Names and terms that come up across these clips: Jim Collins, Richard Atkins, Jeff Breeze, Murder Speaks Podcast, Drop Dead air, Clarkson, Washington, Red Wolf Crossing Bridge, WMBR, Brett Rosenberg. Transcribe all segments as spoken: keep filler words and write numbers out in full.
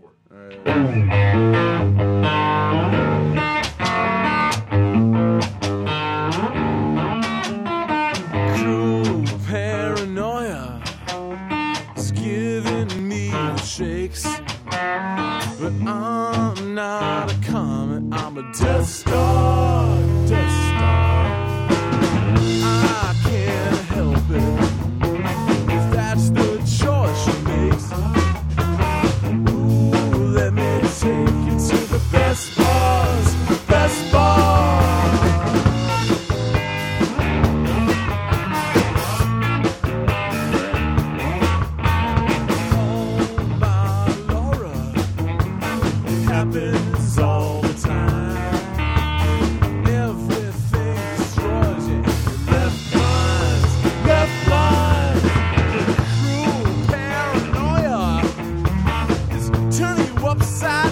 for it. All right. Cruel paranoia is giving me the shakes, but I'm not a comet, I'm a death star, death star. I can't help it. Take you to the best bars, the best bar. Oh, my Laura, it happens all the time. Everything destroys you, you're left blind, left blind. Cruel paranoia is turning you upside.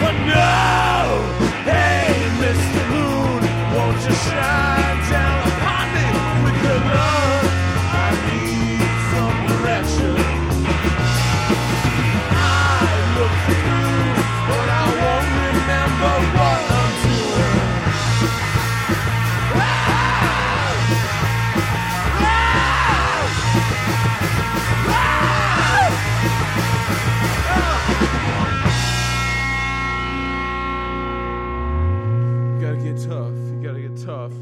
But no! Hey, Mister Blue! get tough. You gotta get tough.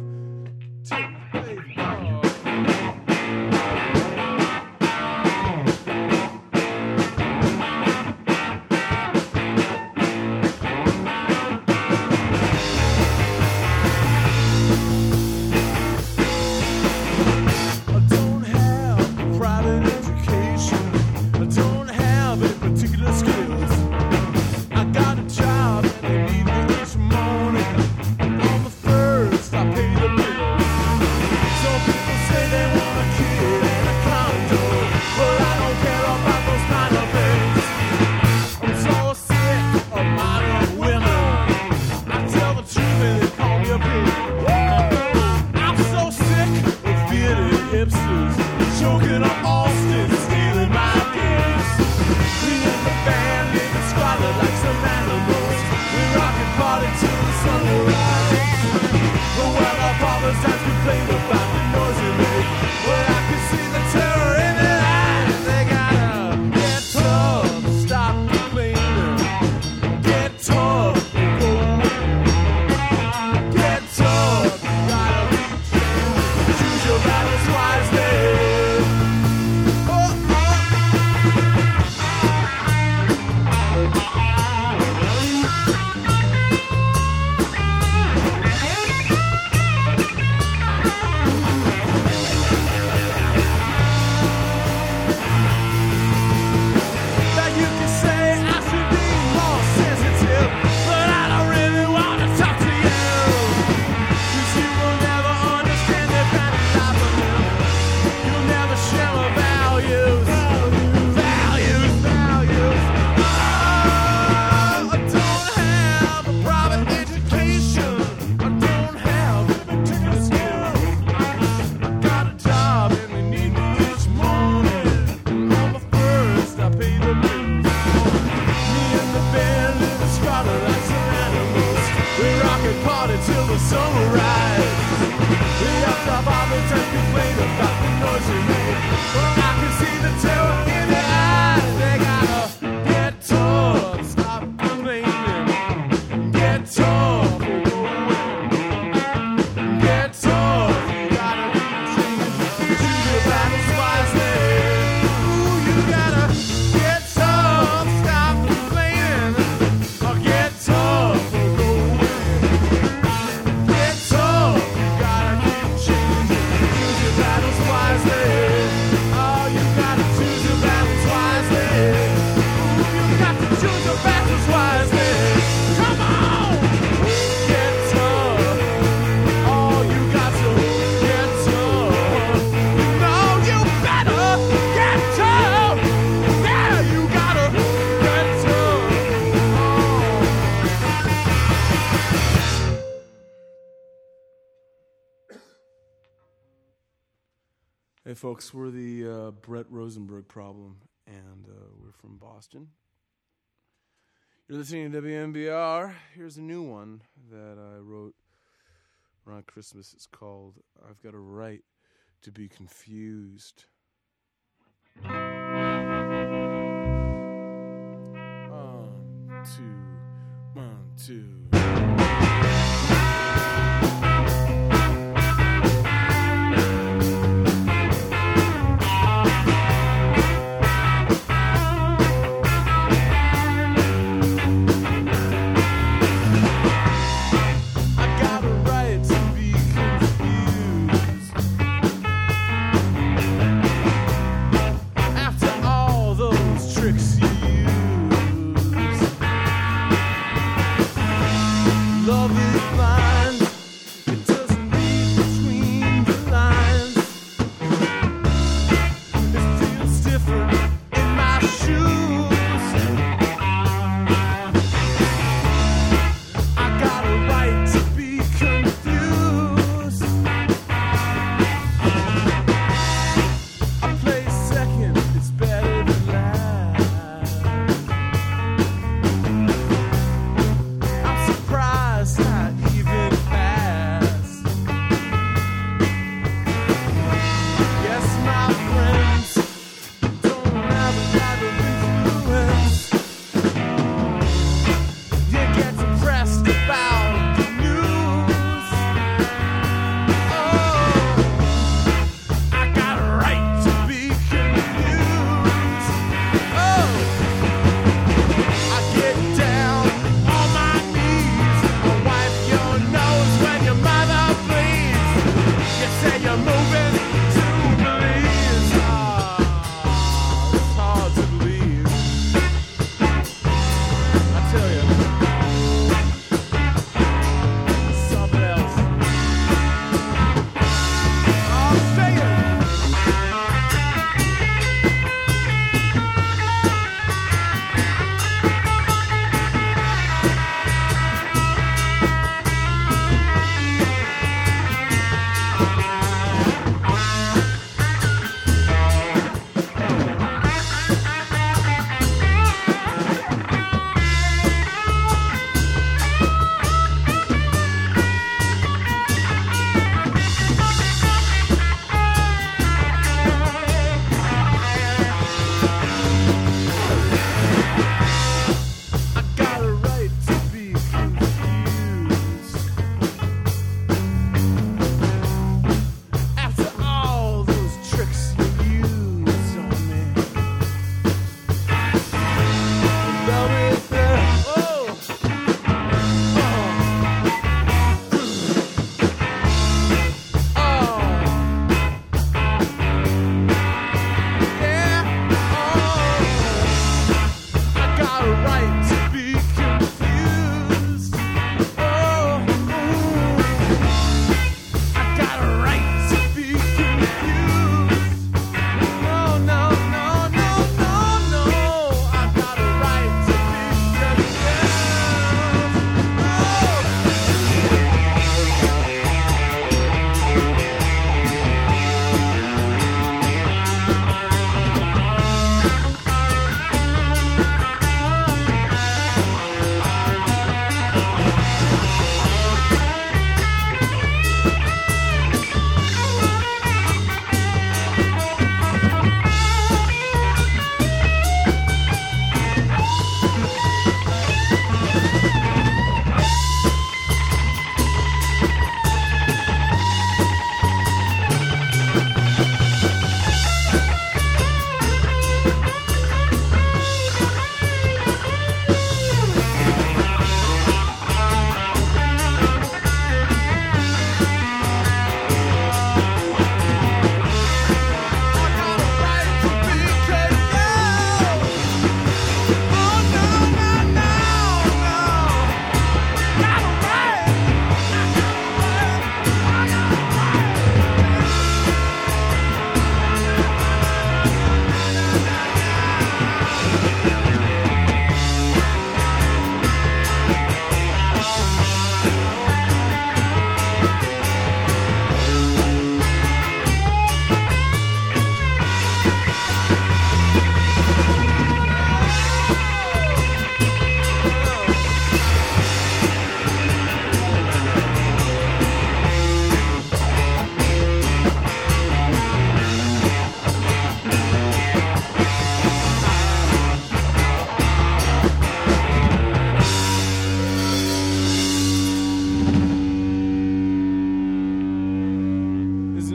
Hey folks, we're the uh, Brett Rosenberg Problem, and uh, we're from Boston. You're listening to W M B R. Here's a new one that I wrote around Christmas. It's called I've Got a Right to Be Confused. One, two, one, two. Not even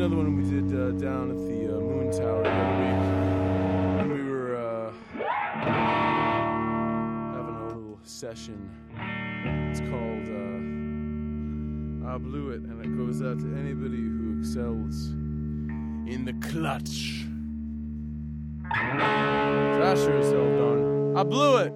another one we did uh, down at the uh, Moon Tower the other week. And we were uh, having a little session. It's called uh, I Blew It, and it goes out to anybody who excels in the clutch. I sure as hell don't. I blew it.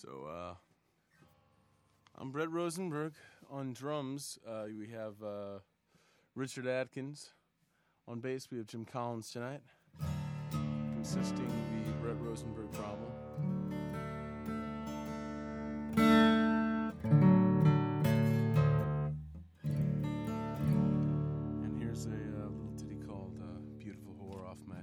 So, uh, I'm Brett Rosenberg on drums. Uh, we have uh, Richard Atkins on bass. We have Jim Collins tonight, consisting the Brett Rosenberg problem. And here's a uh, little ditty called uh, Beautiful Whore off my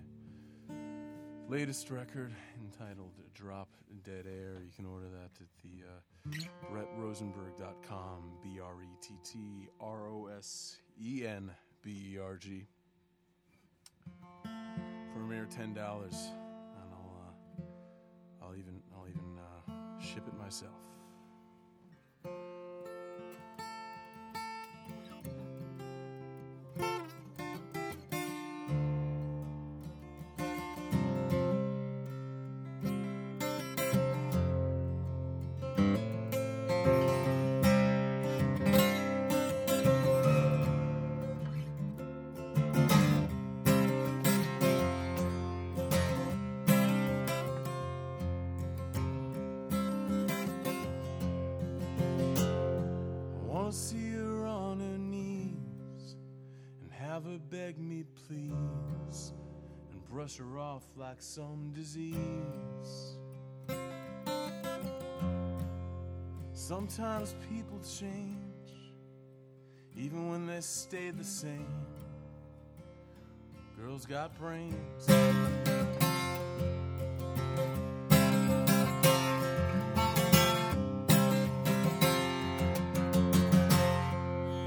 latest record, entitled Drop Dead Air. You can order that at the uh, brett rosenberg dot com, B R E T T R O S E N B E R G, for a mere ten dollars, and I'll uh, I'll even I'll even uh, ship it myself. Beg me please, and brush her off like some disease. Sometimes people change, even when they stay the same. Girls got brains.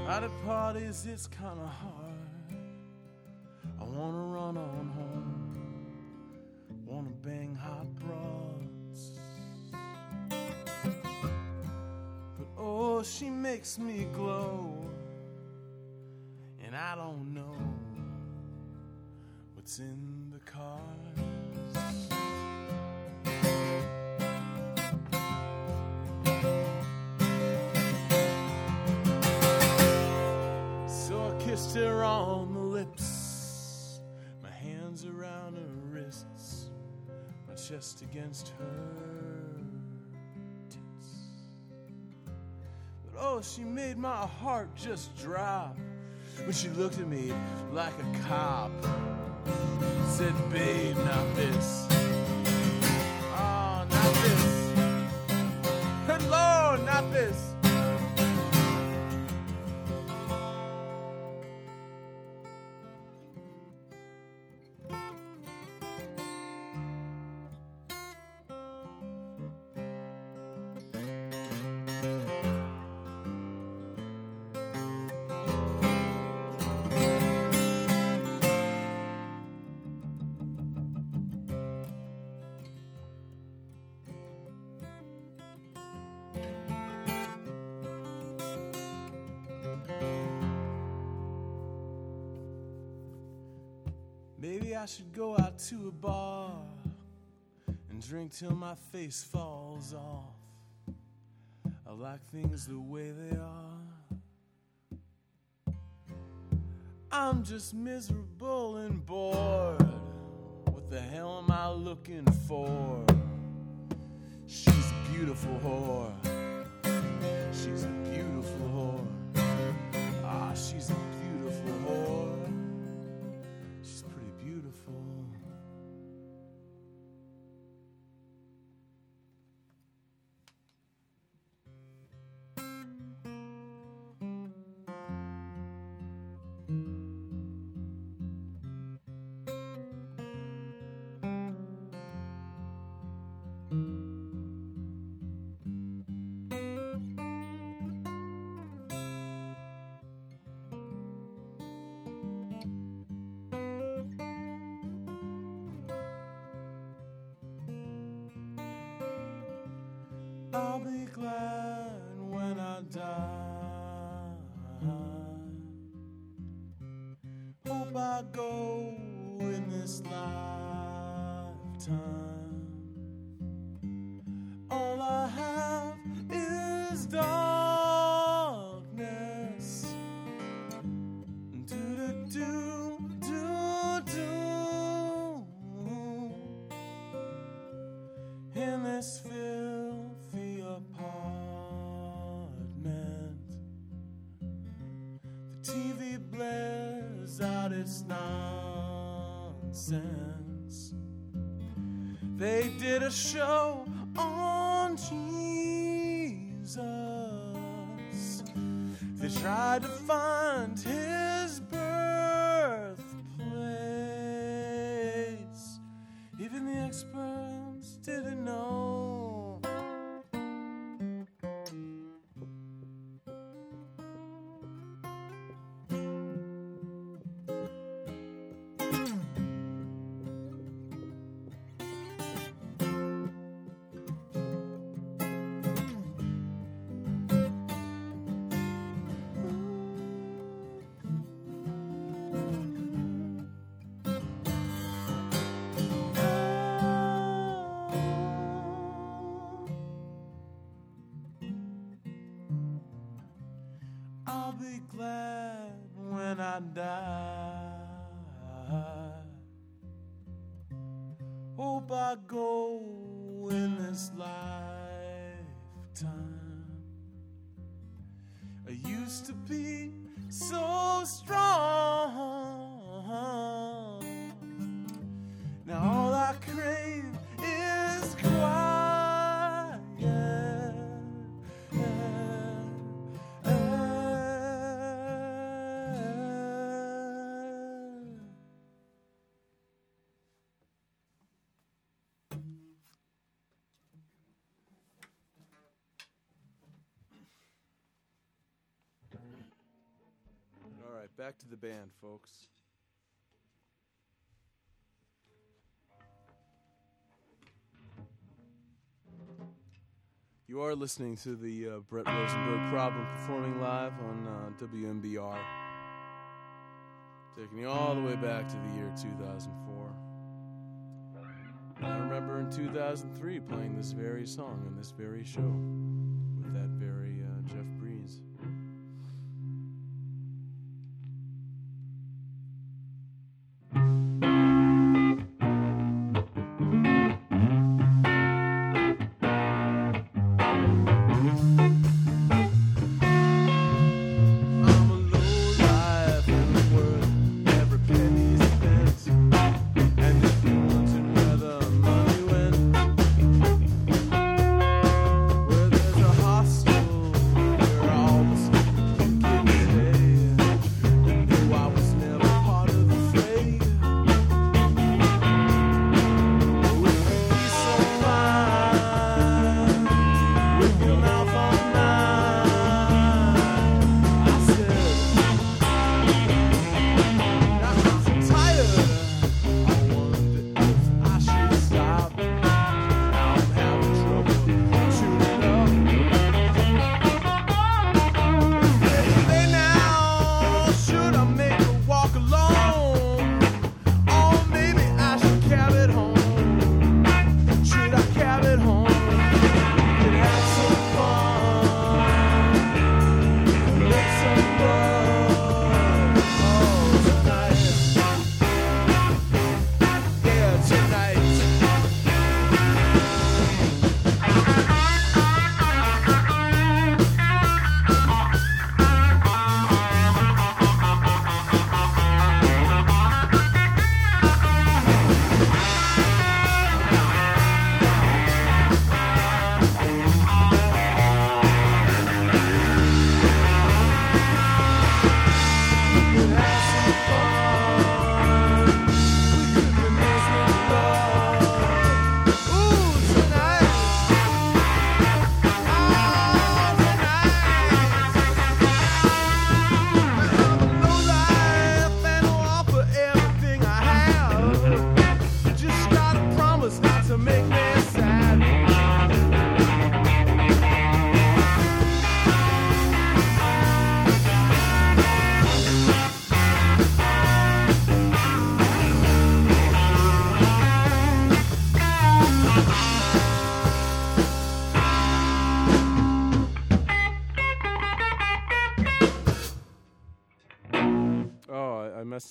Out of parties, it's kinda hard. Wanna run on home, wanna bang hot broads, but oh, she makes me glow, and I don't know what's in the cards. So I kissed her on the lips, around her wrists, my chest against her tits. But oh, she made my heart just drop when she looked at me like a cop. Said, babe, not this. Oh, not this. Good Lord, not this. Maybe I should go out to a bar and drink till my face falls off. I like things the way they are. I'm just miserable and bored. What the hell am I looking for? She's a beautiful whore. She's a beautiful whore. Ah, she's a beautiful whore. I'll be glad when I die. Hope I go in this lifetime. All I have is darkness. Do-do-do, do-do. In this nonsense. They did a show on Jesus. They tried to find his birthplace. Even the experts didn't know. I'll be glad when I die. Hope I go in this lifetime. I used to be so strong. Now all I crave is quiet. All right, back to the band, folks. You are listening to the uh, Brett Rosenberg Problem, performing live on uh, W M B R. Taking you all the way back to the year two thousand four. And I remember in two thousand three playing this very song on this very show with that very uh, Jeff Breeze.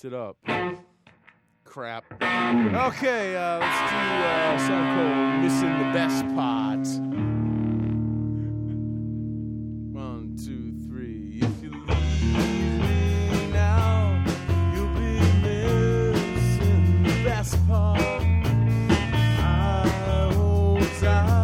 It up. Crap. Okay, uh, let's do uh, a song called Missing the Best Part. One, two, three. If you leave me now, you'll be missing the best part. I hope I time.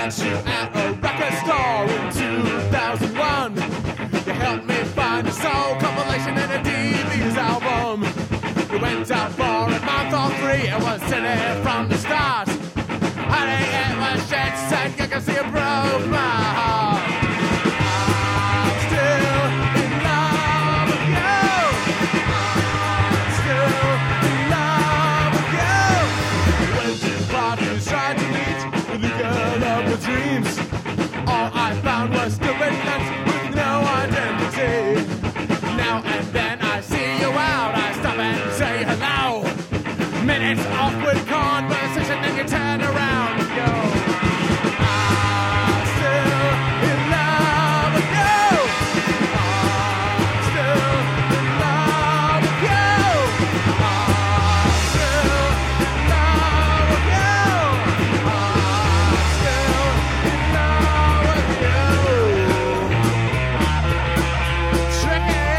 that shoe at a record store in two thousand one. You helped me find a soul compilation in a D V's album. You went out for a month or three, it was silly from the start. Honey, it was shit sick, I can see it broke my heart. It's awkward conversation, and you turn around and go, I'm still in love with you. I'm still in love with you. I'm still in love with you. I'm still in love with you. Tricky.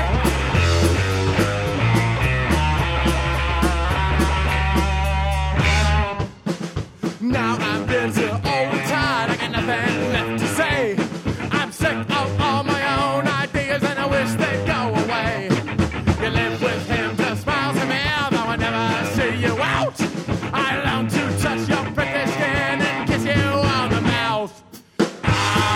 Now I'm busy all the time, I got nothing left to say. I'm sick of all my own ideas and I wish they'd go away. You live with him, just smiles at me, though I never see you out. I long to touch your pretty skin and kiss you on the mouth. Ah!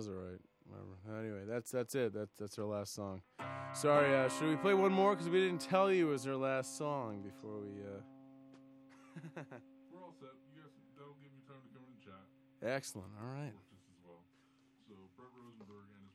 was all right. Whatever. Anyway, that's that's it. That's that's her last song. Sorry, uh, should we play one more? Because we didn't tell you it was her last song before we... Uh... We're all set. You guys, that'll give you time to come in and chat. Excellent. All right. Just as well. So, Brett Rosenberg and